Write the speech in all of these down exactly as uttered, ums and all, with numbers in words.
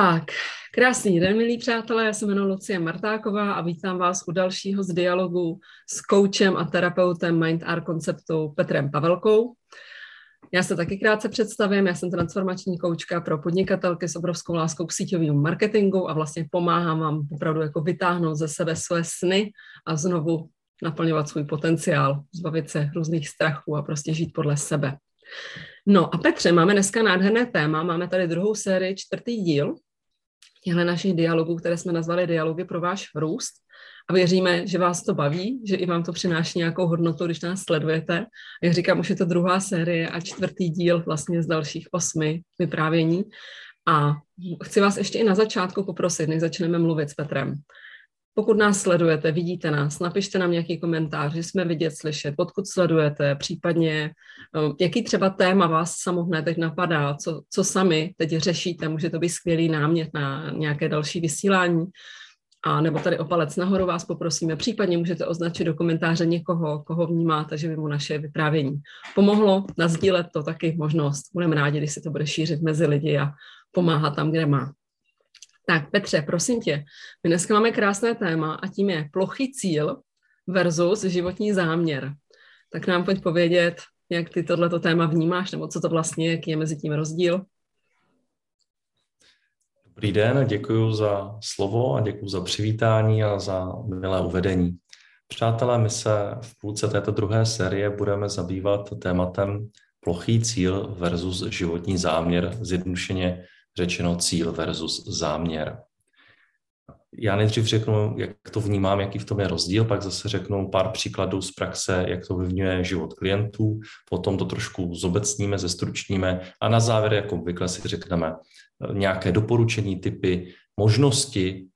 Tak, krásný den, milí přátelé, já se jmenuji Lucie Martáková a vítám vás u dalšího z dialogu s koučem a terapeutem MindArk konceptu Petrem Pavelkou. Já se taky krátce představím, já jsem transformační koučka pro podnikatelky s obrovskou láskou k síťovému marketingu a vlastně pomáhám vám opravdu jako vytáhnout ze sebe své sny a znovu naplňovat svůj potenciál, zbavit se různých strachů a prostě žít podle sebe. No a Petře, máme dneska nádherné téma, máme tady druhou sérii, čtvrtý díl těchto našich dialogů, které jsme nazvali Dialogy pro váš růst a věříme, že vás to baví, že i vám to přináší nějakou hodnotu, když nás sledujete. Jak říkám, už je to druhá série a čtvrtý díl vlastně z dalších osmi vyprávění a chci vás ještě i na začátku poprosit, než začneme mluvit s Petrem. Pokud nás sledujete, vidíte nás, napište nám nějaký komentář, že jsme vidět, slyšet, odkud sledujete, případně jaký třeba téma vás samotné teď napadá, co, co sami teď řešíte, může to být skvělý námět na nějaké další vysílání, a nebo tady o palec nahoru vás poprosíme, případně můžete označit do komentáře někoho, koho vnímáte, že by mu naše vyprávění pomohlo, nasdílet to taky možnost, budeme rádi, když se to bude šířit mezi lidi a pomáhat tam, kde má. Tak Petře, prosím tě, my dneska máme krásné téma a tím je plochý cíl versus životní záměr. Tak nám pojď povědět, jak ty tohleto téma vnímáš, nebo co to vlastně je, jaký je mezi tím rozdíl. Dobrý den, děkuji za slovo a děkuji za přivítání a za milé uvedení. Přátelé, my se v půlce této druhé série budeme zabývat tématem plochý cíl versus životní záměr, zjednodušeně řečeno cíl versus záměr. Já nejdřív řeknu, jak to vnímám, jaký v tom je rozdíl, pak zase řeknu pár příkladů z praxe, jak to ovlivňuje život klientů, potom to trošku zobecníme, zestručníme a na závěr, jako obvykle, si řekneme nějaké doporučení, typy, možnosti,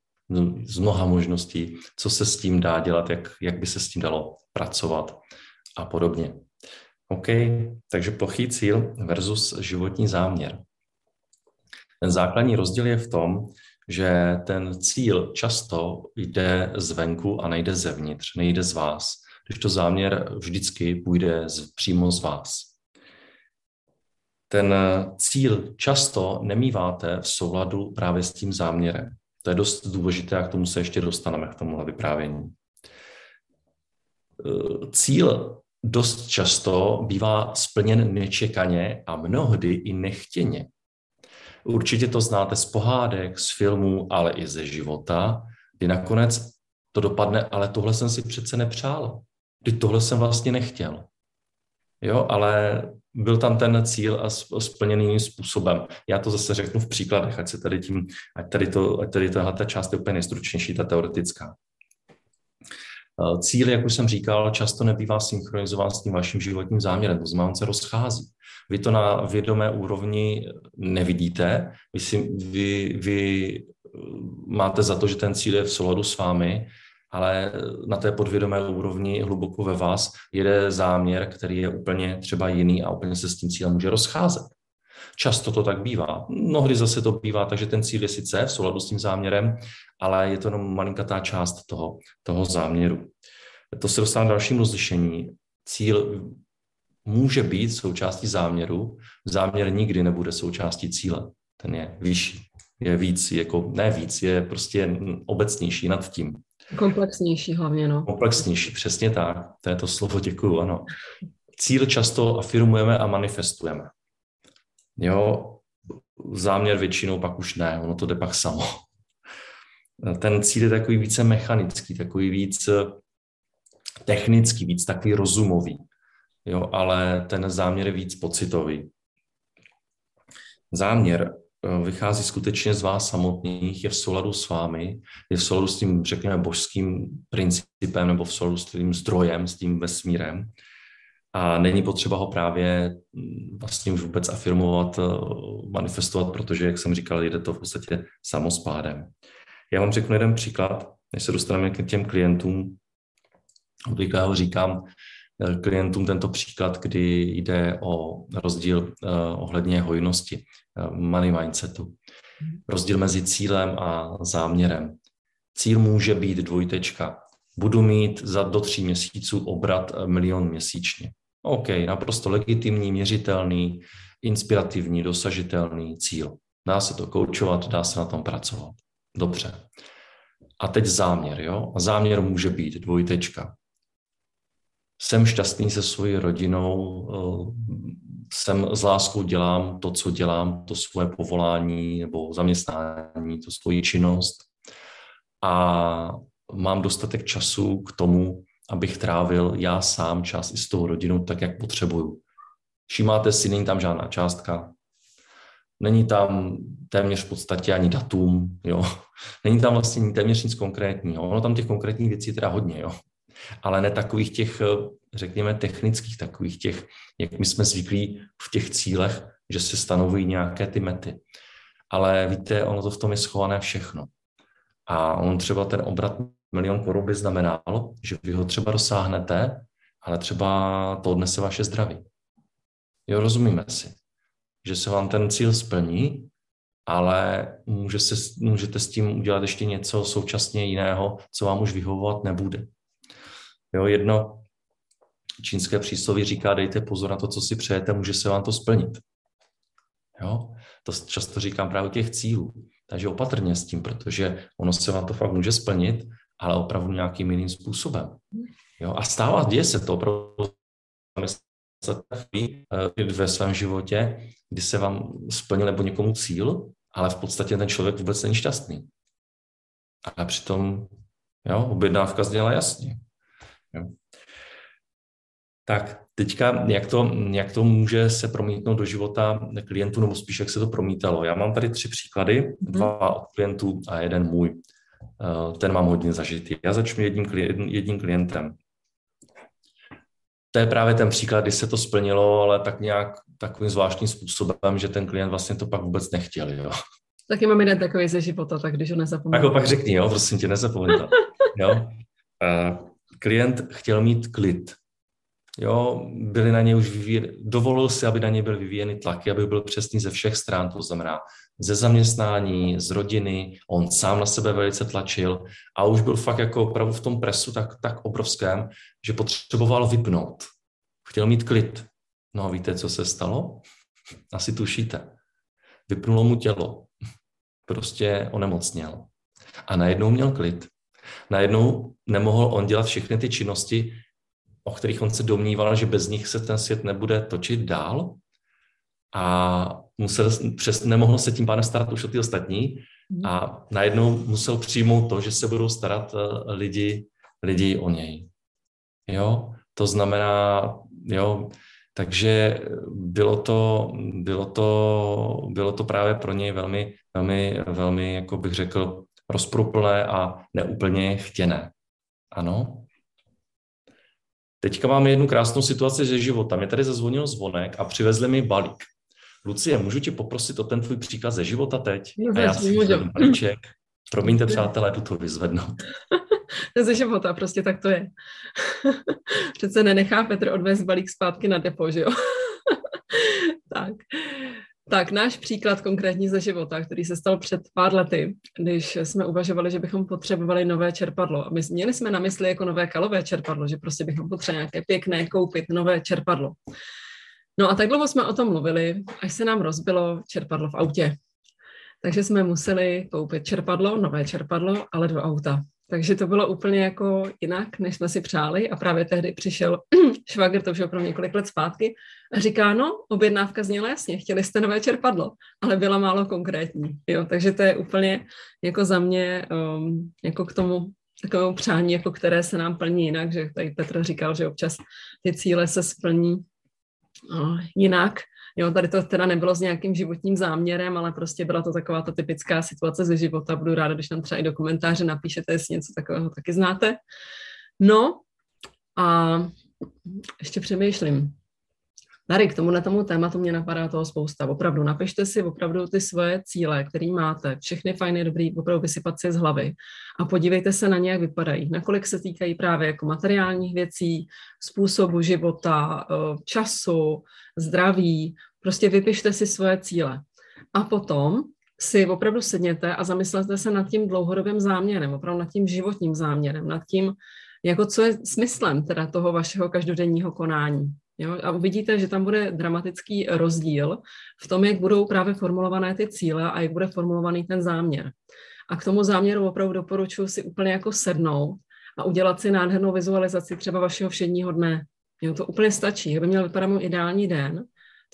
z mnoha možností, co se s tím dá dělat, jak, jak by se s tím dalo pracovat a podobně. OK, takže plochý cíl versus životní záměr. Ten základní rozdíl je v tom, že ten cíl často jde zvenku a nejde zevnitř, nejde z vás, když to záměr vždycky půjde z, přímo z vás. Ten cíl často nemíváte v souladu právě s tím záměrem. To je dost důležité a k tomu se ještě dostaneme, k tomuhle vyprávění. Cíl dost často bývá splněn nečekaně a mnohdy i nechtěně. Určitě to znáte z pohádek, z filmů, ale i ze života, kdy nakonec to dopadne, ale tohle jsem si přece nepřál. Kdy tohle jsem vlastně nechtěl. Jo, ale byl tam ten cíl a splněným způsobem. Já to zase řeknu v příkladech, ať se tady tím, ať tady, to, ať tady tahle ta část je úplně nejstručnější, ta teoretická. Cíl, jak už jsem říkal, často nebývá synchronizován s tím vaším životním záměrem, to znamená, on se rozchází. Vy to na vědomé úrovni nevidíte, vy, si, vy, vy máte za to, že ten cíl je v souladu s vámi, ale na té podvědomé úrovni hluboko ve vás jede záměr, který je úplně třeba jiný a úplně se s tím cílem může rozcházet. Často to tak bývá. Mnohdy zase to bývá, takže ten cíl je sice v souladu s tím záměrem, ale je to jenom malinkatá část toho, toho záměru. To se dostává k dalšímu rozlišení. Cíl může být součástí záměru, záměr nikdy nebude součástí cíle. Ten je vyšší, je víc, jako, ne víc, je prostě obecnější nad tím. Komplexnější hlavně, no. Komplexnější, přesně tak. To je to slovo, děkuju, ano. Cíl často afirmujeme a manifestujeme. Jo, záměr většinou pak už ne, ono to jde pak samo. Ten cíl je takový více mechanický, takový víc technický, víc takový rozumový, jo, ale ten záměr je víc pocitový. Záměr vychází skutečně z vás samotných, je v souladu s vámi, je v souladu s tím, řekněme, božským principem nebo v souladu s tím zdrojem, s tím vesmírem. A není potřeba ho právě vlastně už vůbec afirmovat, manifestovat, protože, jak jsem říkal, jde to v podstatě samospádem. Já vám řeknu jeden příklad, než se dostaneme k těm klientům. Obvykle ho říkám klientům tento příklad, kdy jde o rozdíl ohledně hojnosti, money mindsetu. Rozdíl mezi cílem a záměrem. Cíl může být dvojtečka. Budu mít za do tří měsíců obrat milion měsíčně. OK, naprosto legitimní, měřitelný, inspirativní, dosažitelný cíl. Dá se to koučovat, dá se na tom pracovat. Dobře. A teď záměr, jo? Záměr může být dvojtečka. Jsem šťastný se svojí rodinou, jsem s láskou, dělám to, co dělám, to svoje povolání nebo zaměstnání, to svoji činnost. A mám dostatek času k tomu, abych trávil já sám čas i s tou rodinou tak, jak potřebuju. Všímáte si, není tam žádná částka, není tam téměř v podstatě ani datum, jo. Není tam vlastně téměř nic konkrétního. Ono tam těch konkrétních věcí teda hodně, jo. Ale ne takových těch, řekněme, technických, takových těch, jak my jsme zvyklí v těch cílech, že se stanovují nějaké ty mety. Ale víte, ono to v tom je schované všechno. A on třeba ten obrat milion korun by znamenal, že vy ho třeba dosáhnete, ale třeba to odnese vaše zdraví. Jo, rozumíme si, že se vám ten cíl splní, ale může se, můžete s tím udělat ještě něco současně jiného, co vám už vyhovovat nebude. Jo, jedno čínské přísloví říká, dejte pozor na to, co si přejete, může se vám to splnit. Jo, to často říkám právě těch cílů. Takže opatrně s tím, protože ono se vám to fakt může splnit, ale opravdu nějakým jiným způsobem. Jo, a stává, děje se to opravdu ve svém životě, kdy se vám splnil nebo někomu cíl, ale v podstatě ten člověk vůbec není šťastný. A přitom, jo, objednávka zněla jasně. Jo. Tak teďka, jak to, jak to může se promítnout do života klientů, nebo spíš, jak se to promítalo. Já mám tady tři příklady, dva od klientů a jeden můj. Ten mám hodně zažitý. Já začnu jedním, jedním klientem. To je právě ten příklad, kdy se to splnilo, ale tak nějak takovým zvláštním způsobem, že ten klient vlastně to pak vůbec nechtěl. Jo. Taky mám jeden takový ze života, tak když ho nezapomněl. Tak ho pak řekni, jo, prosím tě, nezapomeň to. Jo. Uh, klient chtěl mít klid. Jo, byli na něj už vyvíjeny, dovolil si, aby na něj byl vyvíjeny tlaky, aby byl přesný ze všech stran, to znamená ze zaměstnání, z rodiny, on sám na sebe velice tlačil a už byl fakt jako opravdu v tom presu tak, tak obrovském, že potřeboval vypnout. Chtěl mít klid. No a víte, co se stalo? Asi tušíte. Vypnulo mu tělo. Prostě onemocněl. A najednou měl klid. Najednou nemohl on dělat všechny ty činnosti, o kterých on se domníval, že bez nich se ten svět nebude točit dál a musel, přes, nemohl se tím pádem starat už o ty ostatní a najednou musel přijmout to, že se budou starat lidi, lidi o něj. Jo, to znamená, jo, takže bylo to, bylo to, bylo to právě pro něj velmi, velmi, velmi, jako bych řekl, rozproplné a neúplně chtěné. Ano. Teďka máme jednu krásnou situaci ze života. Mě tady zazvonil zvonek a přivezli mi balík. Lucie, můžu tě poprosit o ten tvůj příklad ze života teď? No, a já si vyzvednu balíček. Promiňte, přátelé, jdu to vyzvednout. Ze života, prostě tak to je. Přece nenechá Petr odvést balík zpátky na depo, že jo? Tak. Tak, náš příklad konkrétní ze života, který se stal před pár lety, když jsme uvažovali, že bychom potřebovali nové čerpadlo. A my měli jsme na mysli jako nové kalové čerpadlo, že prostě bychom potřebovali nějaké pěkné koupit nové čerpadlo. No a tak dlouho jsme o tom mluvili, až se nám rozbilo čerpadlo v autě. Takže jsme museli koupit čerpadlo, nové čerpadlo, ale do auta. Takže to bylo úplně jako jinak, než jsme si přáli a právě tehdy přišel švagr, to už je opravdu několik let zpátky, a říká, no, objednávka zněla jasně, chtěli jste nové čerpadlo, ale byla málo konkrétní, jo, takže to je úplně jako za mě, um, jako k tomu takovému přání, jako které se nám plní jinak, že tady Petr říkal, že občas ty cíle se splní uh, jinak. Jo, tady to teda nebylo s nějakým životním záměrem, ale prostě byla to taková ta typická situace ze života. Budu ráda, když nám třeba i do komentáře napíšete, jestli něco takového taky znáte. No a ještě přemýšlím. Tady k tomuhle tomu tématu mě napadá toho spousta. Opravdu napište si opravdu ty svoje cíle, které máte. Všechny fajné, dobrý, opravdu vysypat si z hlavy. A podívejte se na ně, jak vypadají. Nakolik se týkají právě jako materiálních věcí, způsobu života, času, zdraví. Prostě vypište si svoje cíle. A potom si opravdu sedněte a zamyslete se nad tím dlouhodobým záměrem, opravdu nad tím životním záměrem, nad tím, jako co je smyslem teda toho vašeho každodenního konání. Jo? A uvidíte, že tam bude dramatický rozdíl v tom, jak budou právě formulované ty cíle a jak bude formulovaný ten záměr. A k tomu záměru opravdu doporučuji si úplně jako sednout a udělat si nádhernou vizualizaci třeba vašeho všedního dne. Jo, to úplně stačí, jak by měl vypadat můj ideální den,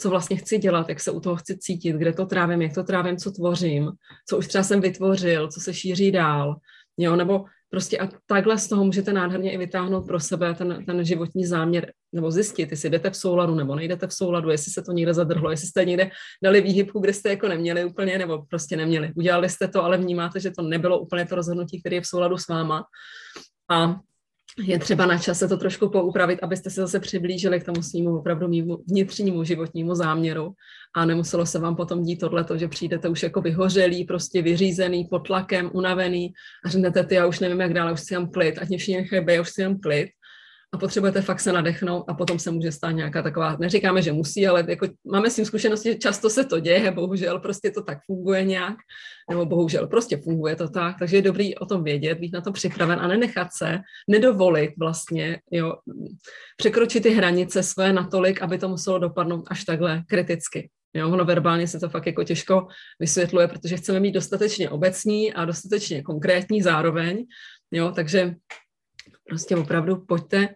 co vlastně chci dělat, jak se u toho chci cítit, kde to trávím, jak to trávím, co tvořím, co už třeba jsem vytvořil, co se šíří dál. Jo, nebo prostě a takhle z toho můžete nádherně i vytáhnout pro sebe ten, ten životní záměr, nebo zjistit, jestli jdete v souladu nebo nejdete v souladu, jestli se to někde zadrhlo, jestli jste někde dali výhybku, kde jste jako neměli úplně, nebo prostě neměli. Udělali jste to, ale vnímáte, že to nebylo úplně to rozhodnutí, které je v souladu s váma. A je třeba na čase to trošku poupravit, abyste se zase přiblížili k tomu svýmu opravdu vnitřnímu životnímu záměru a nemuselo se vám potom dít tohleto, že přijdete už jako vyhořelý, prostě vyřízený, pod tlakem, unavený a řeknete, ty já už nevím jak dále, už si mám klid, ať mě všichni nechají být, já už si mám klid a potřebujete fakt se nadechnout a potom se může stát nějaká taková, neříkáme, že musí, ale jako máme s tím zkušenosti, že často se to děje, bohužel prostě to tak funguje nějak, nebo bohužel prostě funguje to tak, takže je dobrý o tom vědět, být na to připraven a nenechat se, nedovolit vlastně, jo, překročit ty hranice své natolik, aby to muselo dopadnout až takhle kriticky. Jo, ono verbálně se to fakt jako těžko vysvětluje, protože chceme být dostatečně obecní a dostatečně konkrétní zároveň, jo, takže prostě opravdu pojďte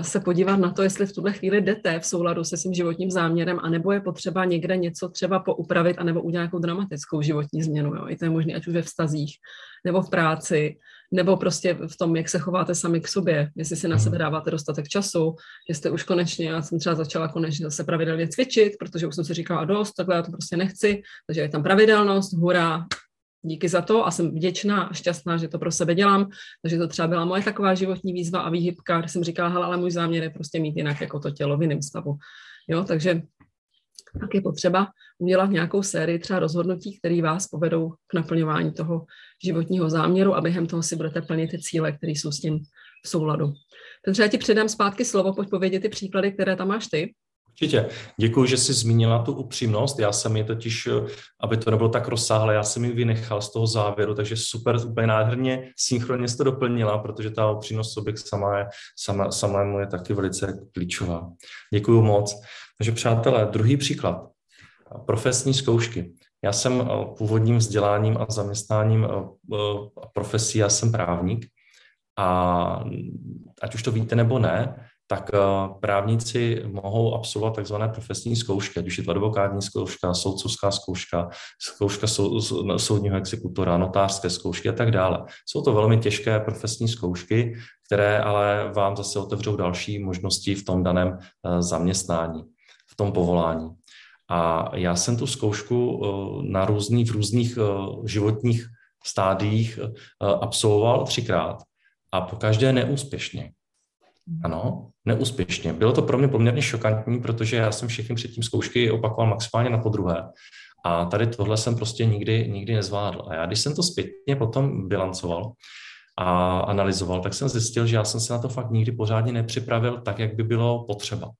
se podívat na to, jestli v tuhle chvíli jdete v souladu se svým životním záměrem, anebo je potřeba někde něco třeba poupravit, anebo udělat nějakou dramatickou životní změnu. Jo? I to je možné, ať už ve vztazích, nebo v práci, nebo prostě v tom, jak se chováte sami k sobě, jestli si na sebe dáváte dostatek času, jestli už konečně, já jsem třeba začala konečně zase pravidelně cvičit, protože už jsem si říkala dost, takhle já to prostě nechci, takže je tam pravidelnost, hurá. Díky za to a jsem vděčná a šťastná, že to pro sebe dělám, takže to třeba byla moje taková životní výzva a výhybka, kde jsem říkala, hele, ale můj záměr je prostě mít jinak jako to tělo v jiném stavu. Jo, takže tak je potřeba udělat nějakou sérii třeba rozhodnutí, které vás povedou k naplňování toho životního záměru a během toho si budete plnit ty cíle, které jsou s tím v souladu. Takže já ti předám zpátky slovo, pojď povědět ty příklady, které tam máš ty. Určitě. Děkuji, že jsi zmínila tu upřímnost. Já jsem ji totiž, aby to nebylo tak rozsáhlé, já jsem ji vynechal z toho závěru, takže super, úplně nádherně, synchronně jsi to doplnila, protože ta upřímnost sobě sama je, sama, samému je taky velice klíčová. Děkuji moc. Takže přátelé, druhý příklad. Profesní zkoušky. Já jsem původním vzděláním a zaměstnáním profesí, já jsem právník a ať už to víte nebo ne, tak právníci mohou absolvovat takzvané profesní zkoušky, ať už je to advokátní zkouška, soudcovská zkouška, zkouška sou, soudního exekutora, notářské zkoušky a tak dále. Jsou to velmi těžké profesní zkoušky, které ale vám zase otevřou další možnosti v tom daném zaměstnání, v tom povolání. A já jsem tu zkoušku na různých, v různých životních stádiích absolvoval třikrát a pokaždé neúspěšně. Ano, neúspěšně. Bylo to pro mě poměrně šokantní, protože já jsem všechny předtím zkoušky opakoval maximálně na podruhé. A tady tohle jsem prostě nikdy, nikdy nezvládl. A já, když jsem to zpětně potom bilancoval a analyzoval, tak jsem zjistil, že já jsem se na to fakt nikdy pořádně nepřipravil tak, jak by bylo potřeba.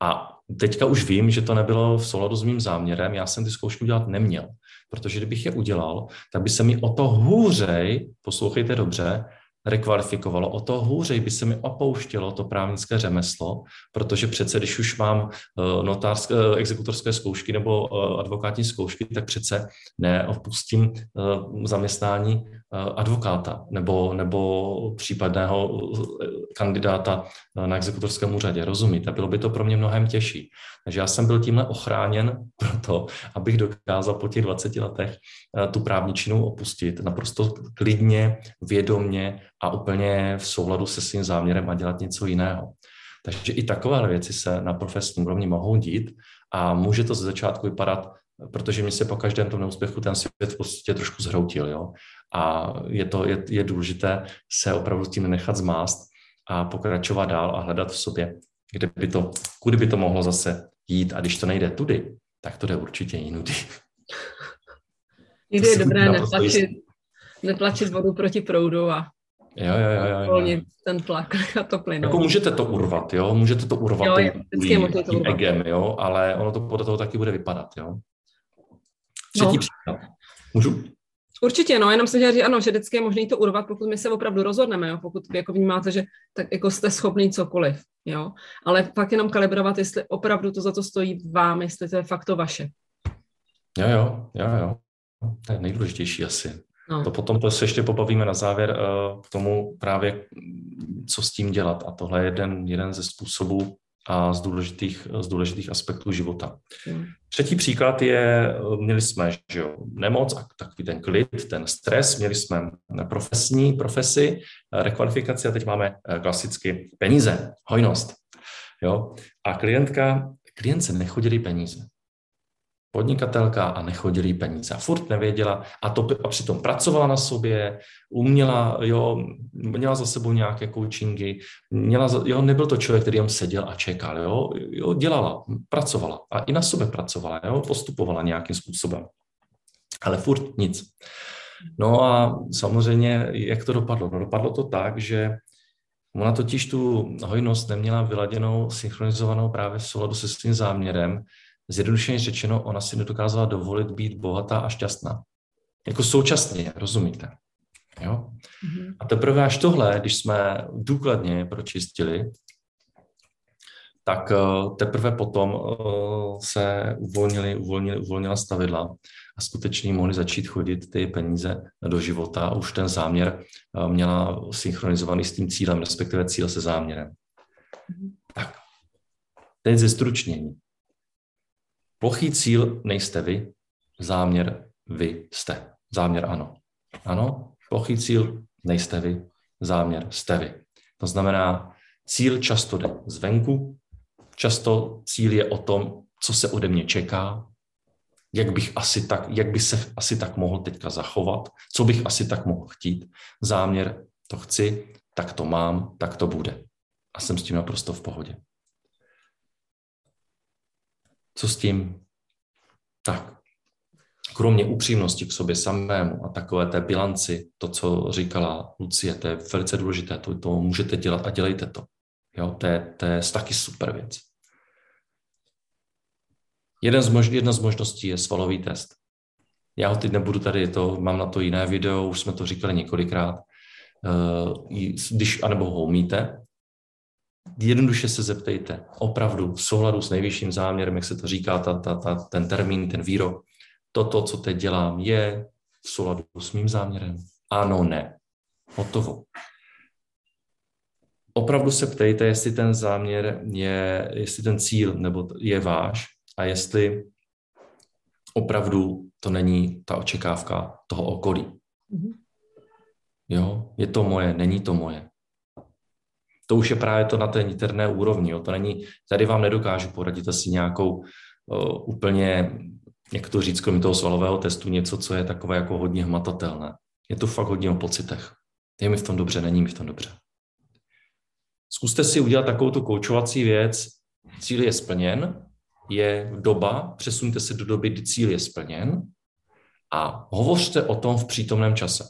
A teďka už vím, že to nebylo v souladu s mým záměrem, já jsem ty zkoušky udělat neměl, protože kdybych je udělal, tak by se mi o to hůřej, poslouchejte dobře, rekvalifikovalo. O to hůře by se mi opouštělo to právnické řemeslo, protože přece, když už mám notářské, exekutorské zkoušky nebo advokátní zkoušky, tak přece neopustím zaměstnání advokáta nebo, nebo případného kandidáta na exekutorském úřadě. Rozumíte? Bylo by to pro mě mnohem těžší. Takže já jsem byl tímhle ochráněn proto, abych dokázal po těch dvaceti letech tu právničinu opustit naprosto klidně, vědomně a úplně v souladu se svým záměrem a dělat něco jiného. Takže i takové věci se na profesní úrovni mohou dít a může to ze začátku vypadat, protože mi se po každém tom neúspěchu ten svět v podstatě trošku zhroutil. Jo? A je, to, je, je důležité se opravdu tím nechat zmást a pokračovat dál a hledat v sobě, kde by to, kudy by to mohlo zase jít. A když to nejde tudy, tak to jde určitě jinudy. Někdy je dobré netlačit, netlačit vodu proti proudu a jo, jo, jo, jo, jo. ten tlak a to plynou. Jako můžete to urvat, jo? Můžete to urvat jo, tím, tím, tím, tím egem, jo? Ale ono to podle toho taky bude vypadat, jo? Třetí no. příklad. Můžu? Určitě, no, jenom jsem chtěla říct, ano, že vždycky je možný to urvat, pokud my se opravdu rozhodneme, jo, pokud jako vnímáte, že tak jako jste schopný cokoliv, jo, ale pak jenom kalibrovat, jestli opravdu to za to stojí vám, jestli to je fakt to vaše. Jo, jo, jo, jo, to je nejdůležitější asi. No. To potom to se ještě pobavíme na závěr uh, k tomu právě, co s tím dělat, a tohle je jeden, jeden ze způsobů a z důležitých, z důležitých aspektů života. Hmm. Třetí příklad je, měli jsme, že jo, nemoc a takový ten klid, ten stres, měli jsme profesní profesi, rekvalifikaci a teď máme klasicky peníze, hojnost. Jo? A klientka, klientce nechodili peníze. Podnikatelka a nechodili peníze. A furt nevěděla a, to, a přitom pracovala na sobě, uměla, jo, měla za sebou nějaké coachingy, měla, jo, nebyl to člověk, který jen seděl a čekal, jo, jo, dělala, pracovala a i na sobě pracovala, jo, postupovala nějakým způsobem. Ale furt nic. No a samozřejmě, jak to dopadlo? No, dopadlo to tak, že ona totiž tu hojnost neměla vyladěnou, synchronizovanou právě v souladu se svým záměrem. Zjednodušeně řečeno, ona si nedokázala dovolit být bohatá a šťastná. Jako současně, rozumíte? Jo? Mm-hmm. A teprve až tohle, když jsme důkladně pročistili, tak teprve potom se uvolnili, uvolnili, uvolnila stavidla a skutečně mohli začít chodit ty peníze do života. Už ten záměr měla synchronizovaný s tím cílem, respektive cíl se záměrem. Mm-hmm. Tak, teď ze stručnění. Plochý cíl nejste vy, záměr vy jste. Záměr ano. Ano, plochý cíl nejste vy, záměr jste vy. To znamená, cíl často jde zvenku, často cíl je o tom, co se ode mě čeká, jak bych asi tak, jak by se asi tak mohl teďka zachovat, co bych asi tak mohl chtít. Záměr to chci, tak to mám, tak to bude. A jsem s tím naprosto v pohodě. Co s tím? Tak, kromě upřímnosti k sobě samému a takové té bilanci, to, co říkala Lucie, to je velice důležité, to, to můžete dělat a dělejte to. Jo, to je, to je taky super věc. Jeden z mož, jedna z možností je svalový test. Já ho teď nebudu tady, je to, mám na to jiné video, už jsme to říkali několikrát. Když anebo ho umíte, jednoduše se zeptejte, opravdu v souladu s nejvyšším záměrem, jak se to říká, ta, ta, ta, ten termín, ten výrok, toto, co teď dělám, je v souladu s mým záměrem? Ano, ne. Hotovo. Opravdu se ptejte, jestli ten záměr je, jestli ten cíl nebo je váš a jestli opravdu to není ta očekávka toho okolí. Jo, je to moje, není to moje. To už je právě to na té niterné úrovni. Jo. To není, tady vám nedokážu poradit asi nějakou o, úplně, jak to říct, kromě toho svalového testu, něco, co je takové jako hodně hmatatelné. Je to fakt hodně o pocitech. Je mi v tom dobře, není mi v tom dobře. Zkuste si udělat takovou tu koučovací věc. Cíl je splněn, je doba, přesuňte se do doby, kdy cíl je splněn a hovořte o tom v přítomném čase.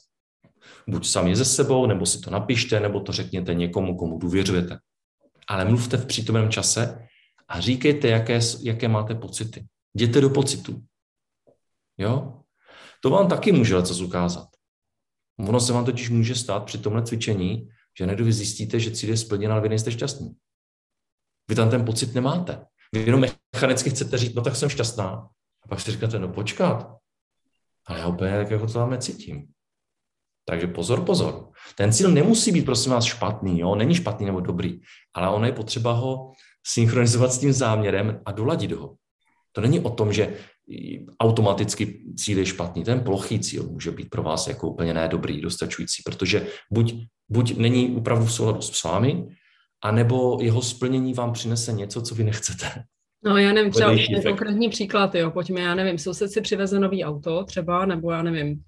Buď sami ze sebou, nebo si to napište, nebo to řekněte někomu, komu důvěřujete. Ale mluvte v přítomném čase a říkejte, jaké, jaké máte pocity. Jděte do pocitů. Jo? To vám taky může letos ukázat. Ono se vám totiž může stát při tomhle cvičení, že najednou vy zjistíte, že cíl je splněn, ale vy nejste šťastní. Vy tam ten pocit nemáte. Vy jenom mechanicky chcete říct, no tak jsem šťastná. A pak si říkáte, no počkat. Ale já úplně tak jako to vám necítím. Takže pozor, pozor. Ten cíl nemusí být, prosím vás, špatný, jo? Není špatný nebo dobrý, ale ono je potřeba ho synchronizovat s tím záměrem a doladit ho. To není o tom, že automaticky cíl je špatný. Ten plochý cíl může být pro vás jako úplně nedobrý, dostačující, protože buď, buď není opravdu v souladu s vámi, anebo jeho splnění vám přinese něco, co vy nechcete. No já nevím, třeba konkrétní příklady, jo, pojďme, já nevím, soused si přiveze nový auto třeba, nebo já nevím,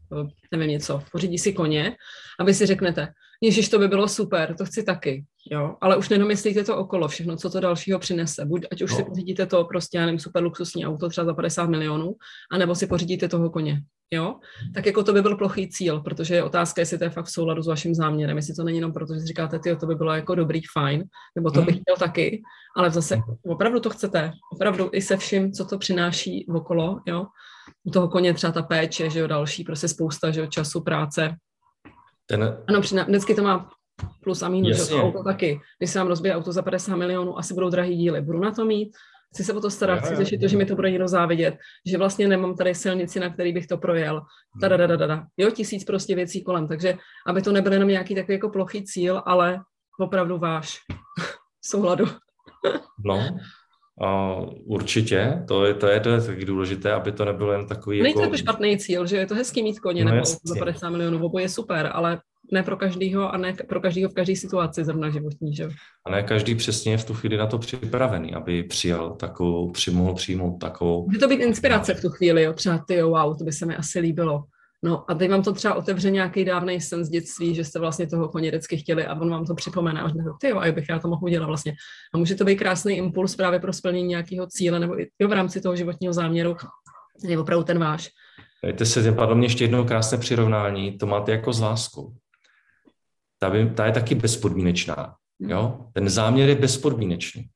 nevím něco, pořídí si koně a vy si řeknete, ježiš, to by bylo super, to chci taky, jo, ale už nedomyslíte to okolo, všechno, co to dalšího přinese, buď ať už no. si pořídíte to prostě, já nevím, super luxusní auto třeba za padesát milionů, anebo si pořídíte toho koně, jo, tak jako to by byl plochý cíl, protože je otázka, jestli to je fakt v souladu s vaším záměrem, jestli to není jenom proto, že si říkáte, tyjo, to by bylo jako dobrý, fajn, nebo to bych chtěl taky, ale zase opravdu to chcete, opravdu i se vším, co to přináší okolo, jo, u toho koně třeba ta péče, že jo, další, prostě spousta, že jo, času, práce. Ten... Ano, při, vždycky to má plus a mínus, že auto taky. Když se vám rozbije auto za padesát milionů, asi budou drahý díly. Budu na to mít, chci se o to starat, chci řešit to, že mi to bude někdo závidět, že vlastně nemám tady silnici, na který bych to projel. Tadadadadada. Jo, tisíc prostě věcí kolem, takže aby to nebyl jenom nějaký takový jako plochý cíl, ale opravdu váš souhladu. No, uh, určitě, to je, to je taky důležité, aby to nebylo jen takový... Není to jako... špatný cíl, že je to hezký mít koně, no, nebo za padesát milionů, oboje je super, ale ne pro každýho a ne pro každýho v každé situaci zrovna životní, že? A ne každý přesně je v tu chvíli na to připravený, aby přijal takovou, mohl přijmout takovou... Může to být inspirace v tu chvíli, jo? Třeba ty, jo, wow, to by se mi asi líbilo. No a teď vám to třeba otevře nějaký dávnej sen z dětství, že jste vlastně toho koně vždycky chtěli a on vám to připomene a říká, ty jo, a bych já to mohl udělat vlastně. A může to být krásný impuls právě pro splnění nějakého cíle nebo i v rámci toho životního záměru, je opravdu ten váš. Dejte se, padlo mě ještě jedno krásné přirovnání, to máte jako s láskou. Ta, by, ta je taky bezpodmínečná, jo? Ten záměr je bezpodmínečný.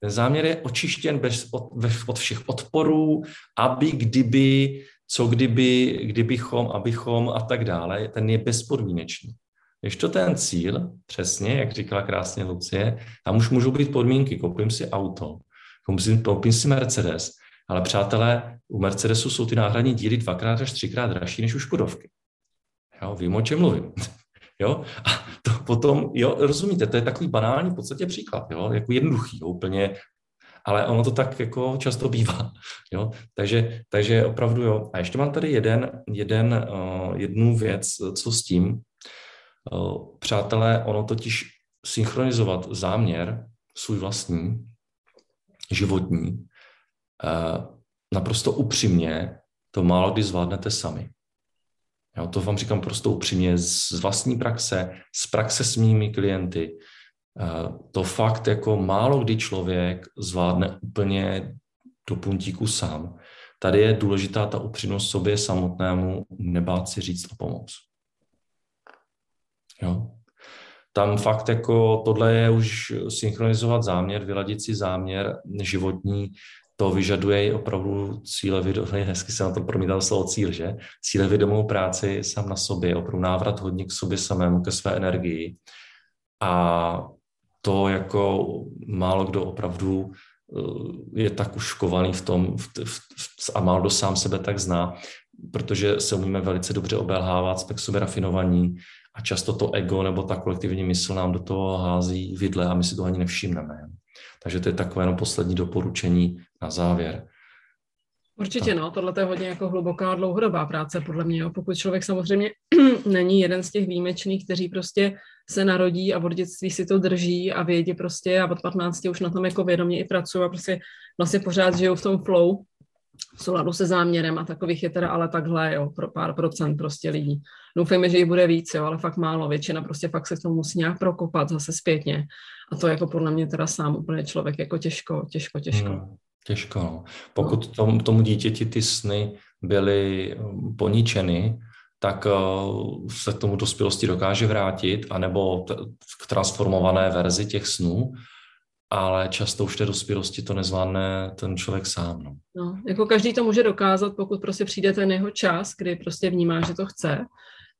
Ten záměr je očištěn bez, od, od všech odporů, aby, kdyby, co kdyby, kdybychom, abychom a tak dále, ten je bezpodmínečný. Když to ten cíl, přesně, jak říkala krásně Lucie, tam už můžou být podmínky, koupím si auto, koupím si Mercedes, ale přátelé, u Mercedesu jsou ty náhradní díly dvakrát až třikrát dražší než u Škodovky. Jo, vím, o čem mluvím. Jo? A to potom, jo, rozumíte, to je takový banální v podstatě příklad, jo? Jako jednoduchý, jo, úplně, ale ono to tak jako často bývá, jo? Takže, takže opravdu, jo. A ještě mám tady jeden, jeden, uh, jednu věc, co s tím. Uh, přátelé, ono totiž synchronizovat záměr, svůj vlastní, životní, uh, naprosto upřímně, to málo kdy zvládnete sami. Já to vám říkám prostě upřímně z vlastní praxe, z praxe s mými klienty. To fakt jako málo kdy člověk zvládne úplně do puntíku sám. Tady je důležitá ta upřímnost sobě samotnému, nebát si říct o pomoc. Jo? Tam fakt jako tohle je už synchronizovat záměr, vyladit si záměr životní. To vyžaduje opravdu cílevědomou, hezky se na to promítá slovo cíl, že? Cílevědomou práci sám na sobě, opravdu návrat hodně k sobě samému, ke své energii. A to jako málo kdo opravdu je tak už škovaný v tom v, v, v, a málo kdo sám sebe tak zná, protože se umíme velice dobře obelhávat, jsme k sobě rafinovaní a často to ego nebo ta kolektivní mysl nám do toho hází vidle a my si to ani nevšimneme. Takže to je takové no, poslední doporučení na závěr. Určitě, no, tohle je hodně jako hluboká dlouhodobá práce, podle mě, jo. Pokud člověk samozřejmě není jeden z těch výjimečných, kteří prostě se narodí a od dětství si to drží a vědí prostě a od patnácti už na tom jako vědomě i pracují a prostě vlastně pořád žijou v tom flow, v souladu se záměrem a takových je teda ale takhle, jo, pro pár procent prostě lidí. Doufejme, že jich bude víc, jo, ale fakt málo, většina prostě fakt se k tomu musí nějak prokopat zase zpětně. A to jako podle mě teda sám úplně člověk jako těžko, těžko, těžko. Hmm, těžko, no. Pokud tom, tomu dítěti ty sny byly poničeny, tak se k tomu dospělosti dokáže vrátit, anebo t- k transformované verzi těch snů, ale často už té dospělosti to nezvládne ten člověk sám. No. No, jako každý to může dokázat, pokud prostě přijde ten jeho čas, kdy prostě vnímá, že to chce,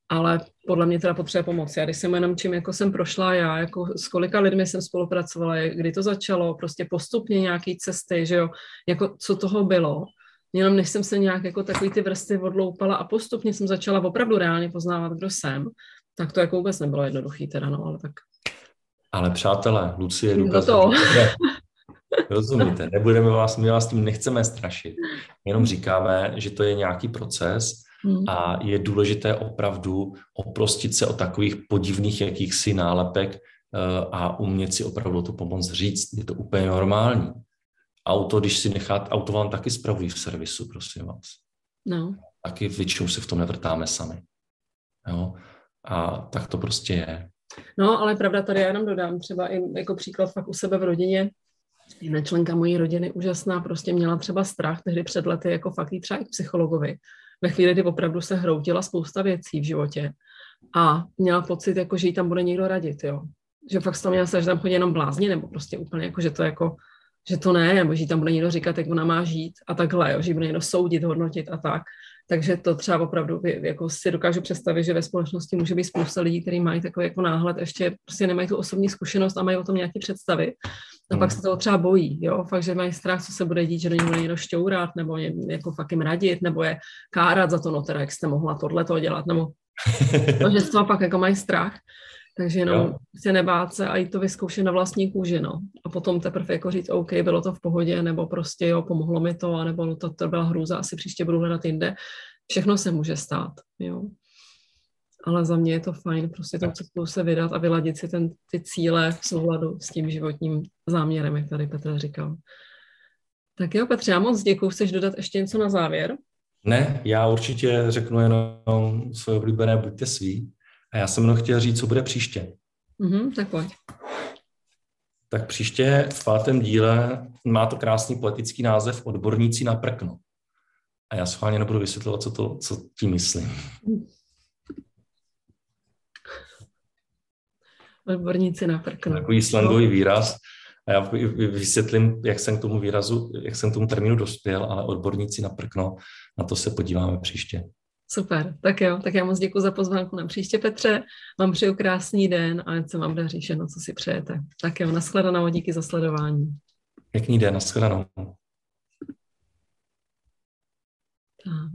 ale podle mě teda potřebuje pomoc. Já když jsem jenom čím, jako jsem prošla já, jako s kolika lidmi jsem spolupracovala, kdy to začalo, prostě postupně nějaký cesty, že jo, jako co toho bylo, jenom než jsem se nějak jako takový ty vrsty odloupala a postupně jsem začala opravdu reálně poznávat, kdo jsem, tak to jako vůbec nebylo jednoduchý teda, no, ale tak... Ale přátelé, Lucie, důkazujeme, rozumíte, nebudeme vás, my vás tím nechceme strašit, jenom říkáme, že to je nějaký proces a je důležité opravdu oprostit se od takových podivných jakýchsi nálepek a umět si opravdu tu pomoc říct, je to úplně normální. Auto, když si necháte, auto vám taky spravují v servisu, prosím vás. No. Taky většinou se v tom nevrtáme sami. Jo? A tak to prostě je. No, ale pravda, tady já jenom dodám třeba i jako příklad fakt u sebe v rodině. Jedna členka mojí rodiny úžasná, prostě měla třeba strach tehdy před lety, jako fakt jí třeba i k psychologovi. Ve chvíli, kdy opravdu se hroutila spousta věcí v životě a měla pocit, jako, že jí tam bude někdo radit, jo. Že fakt se tam měla se, že tam chodí jenom blázni, nebo prostě úplně, jako, že to jako že to ne, nebo že tam bude někdo říkat, jak ona má žít a takhle, jo, že bude někdo soudit, hodnotit a tak. Takže to třeba opravdu jako si dokážu představit, že ve společnosti může být spousta lidí, kteří mají takový jako náhled, ještě prostě nemají tu osobní zkušenost a mají o tom nějaké představy. A pak se toho třeba bojí, jo, fakt, že mají strach, co se bude dít, že do něj bude někdo šťourat, nebo je, jako fakt jim radit, nebo je kárat za to, no teda, jak jste mohla tohle toho dělat, nebo no, že třeba pak jako mají strach. Takže jenom se nebát se a jít to vyzkoušet na vlastní kůži, no. A potom teprve jako říct, OK, bylo to v pohodě, nebo prostě, jo, pomohlo mi to, nebo no, to, to byla hrůza, asi příště budu hledat jinde. Všechno se může stát, jo. Ale za mě je to fajn, prostě tou cestou se vydat a vyladit si ten, ty cíle v souladu s tím životním záměrem, jak tady Petr říkal. Tak jo, Petře, já moc děkuju. Chceš dodat ještě něco na závěr? Ne, já určitě řeknu jenom svoje oblíbené buďte svý. A já jsem jenom chtěl říct, co bude příště. Mm-hmm, tak pojď. Tak příště v pátém díle má to krásný poetický název Odborníci na prkno. A já schválně nebudu vysvětlovat, co, to, co tím myslím. Odborníci na prkno. Takový slangový výraz. A já vysvětlím, jak jsem k tomu výrazu, jak jsem k tomu termínu dospěl, ale odborníci na prkno, na to se podíváme příště. Super, tak jo, tak já moc děkuji za pozvánku na příště, Petře. Vám přeju krásný den a ať se vám daří všechno, co si přejete. Tak jo, nashledanou, díky za sledování. Pěkný den, nashledanou. Tak.